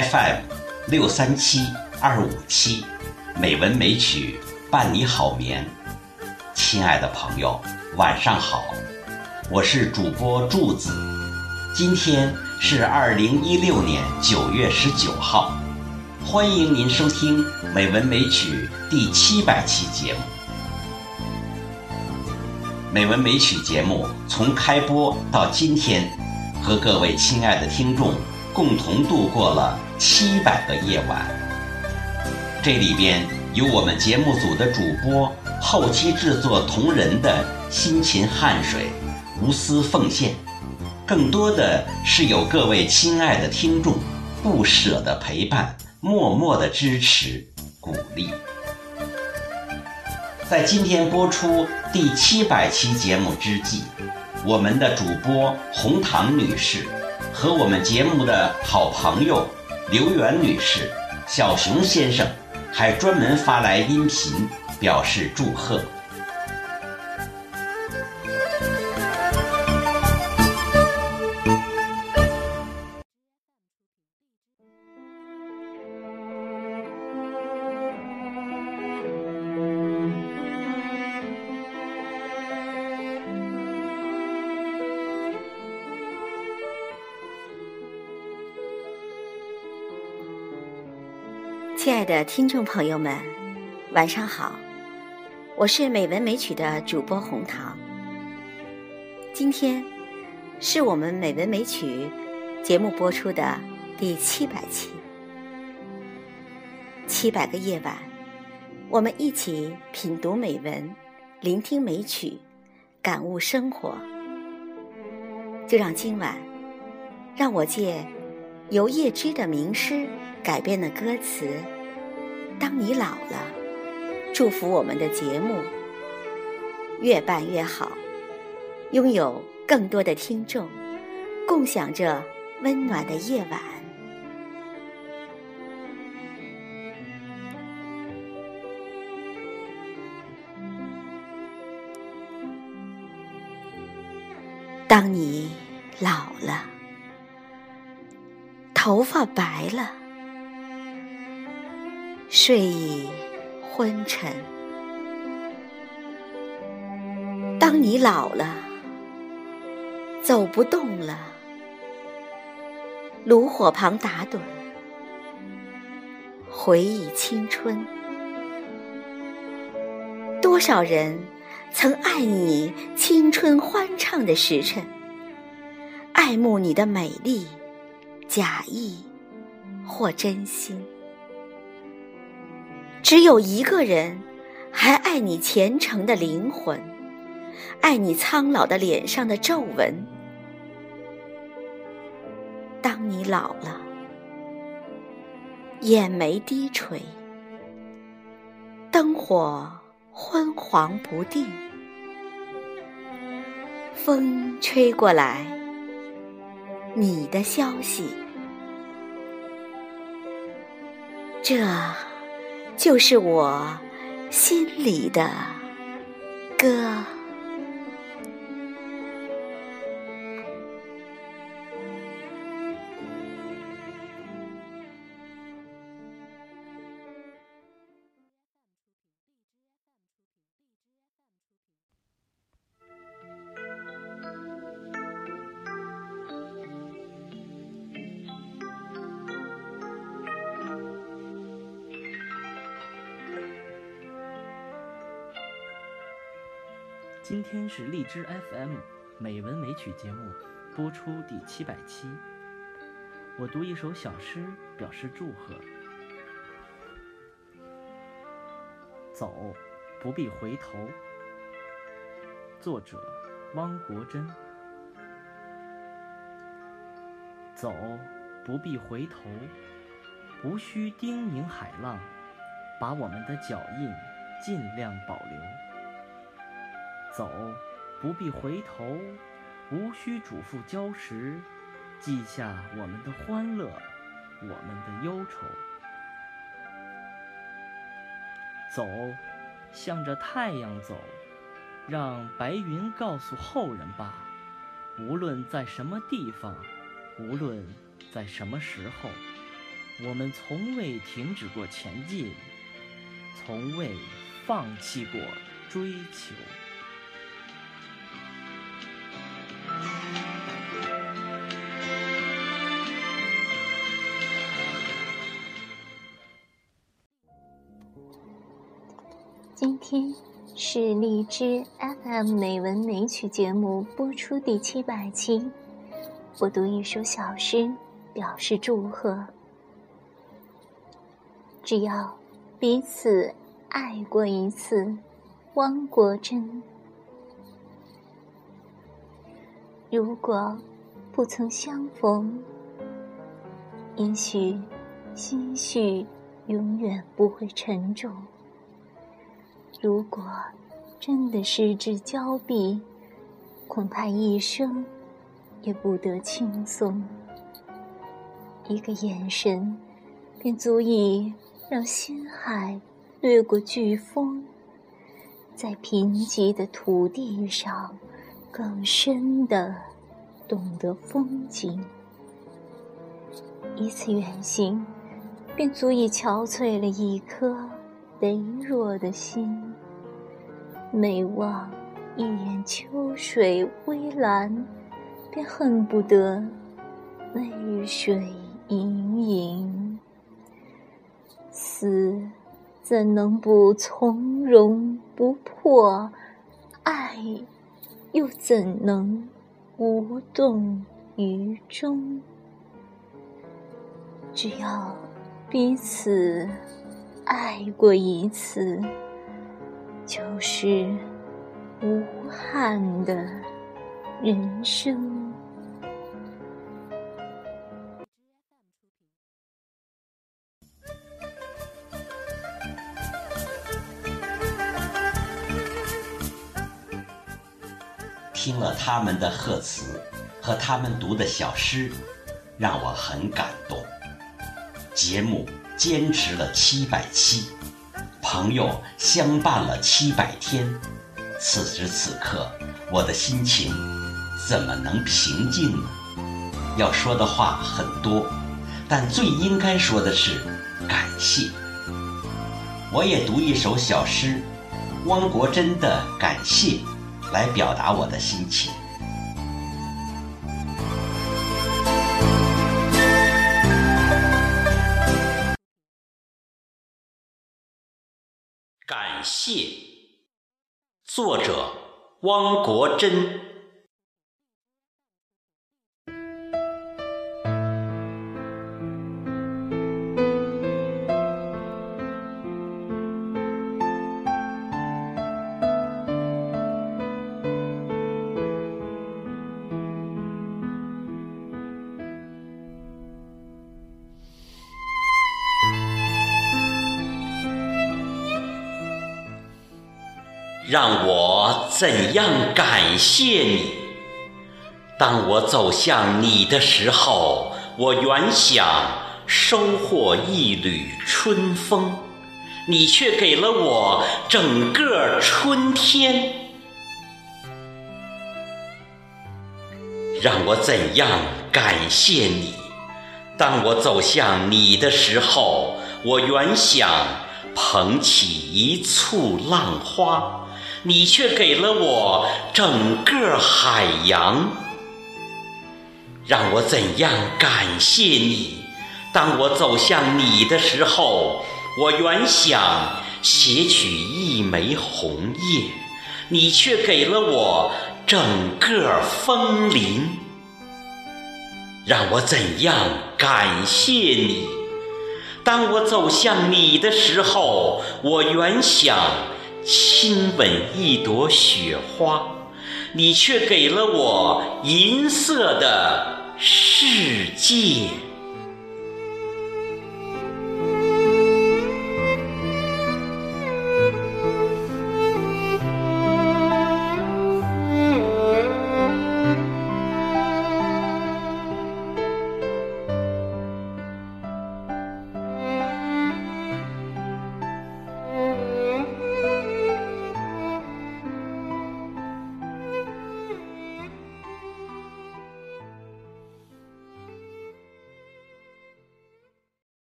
FM 637-257，美文美曲伴你好眠。亲爱的朋友，晚上好，我是主播柱子。今天是2016年9月19号，欢迎您收听美文美曲第700期节目。美文美曲节目从开播到今天，和各位亲爱的听众共同度过了700个夜晚。这里边有我们节目组的主播、后期制作同仁的辛勤汗水、无私奉献，更多的是有各位亲爱的听众不舍的陪伴、默默的支持、鼓励。在今天播出第700期节目之际，我们的主播洪棠女士和我们节目的好朋友刘媛女士、小熊先生还专门发来音频表示祝贺。亲爱的听众朋友们，晚上好，我是美文美曲的主播洪棠。今天是我们美文美曲节目播出的第700期。700个夜晚，我们一起品读美文，聆听美曲，感悟生活。就让今晚，让我借游叶芝的名诗改编的歌词，当你老了，祝福我们的节目越办越好，拥有更多的听众，共享着温暖的夜晚。当你老了，头发白了，睡意昏沉。当你老了，走不动了，炉火旁打盹，回忆青春。多少人曾爱你青春欢畅的时辰，爱慕你的美丽，假意或真心。只有一个人还爱你虔诚的灵魂，爱你苍老的脸上的皱纹。当你老了，眼眉低垂，灯火昏黄不定，风吹过来你的消息。这就是我心里的歌。今天是荔枝 FM 美文美曲节目播出第700期，我读一首小诗表示祝贺。走，不必回头。作者汪国真。走，不必回头，无需叮咛海浪，把我们的脚印尽量保留。走，不必回头，无需嘱咐礁石，记下我们的欢乐，我们的忧愁。走，向着太阳走，让白云告诉后人吧，无论在什么地方，无论在什么时候，我们从未停止过前进，从未放弃过追求。今天是荔枝 FM 美文美曲节目播出第700期，我读一首小诗表示祝贺。只要彼此爱过一次，汪国真。如果不曾相逢，也许心绪永远不会沉重。如果真的失之交臂，恐怕一生也不得轻松。一个眼神便足以让心海掠过飓风，在贫瘠的土地上更深地懂得风景。一次远行便足以憔悴了一颗羸弱的心。每望一眼秋水微澜，便恨不得泪水盈盈。死怎能不从容不迫？爱又怎能无动于衷？只要彼此爱过一次，就是无憾的人生。听了他们的贺词和他们读的小诗，让我很感动。节目坚持了700期，朋友相伴了700天，此时此刻我的心情怎么能平静呢？要说的话很多，但最应该说的是感谢。我也读一首小诗，汪国真的《感谢》，来表达我的心情。感谢，作者汪国真。让我怎样感谢你？当我走向你的时候，我原想收获一缕春风，你却给了我整个春天。让我怎样感谢你？当我走向你的时候，我原想捧起一簇浪花，你却给了我整个海洋。让我怎样感谢你？当我走向你的时候，我原想撷取一枚红叶，你却给了我整个枫林。让我怎样感谢你？当我走向你的时候，我原想亲吻一朵雪花，你却给了我银色的世界。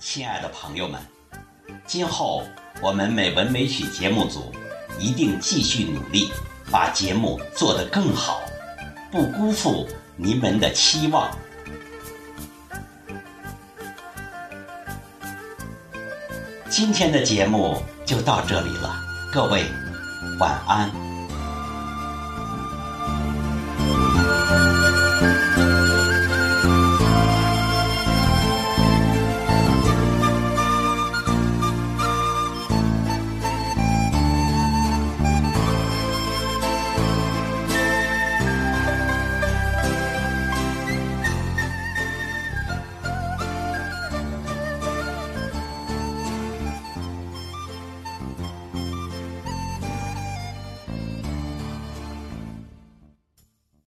亲爱的朋友们，今后我们美文美曲节目组一定继续努力，把节目做得更好，不辜负您们的期望。今天的节目就到这里了，各位晚安。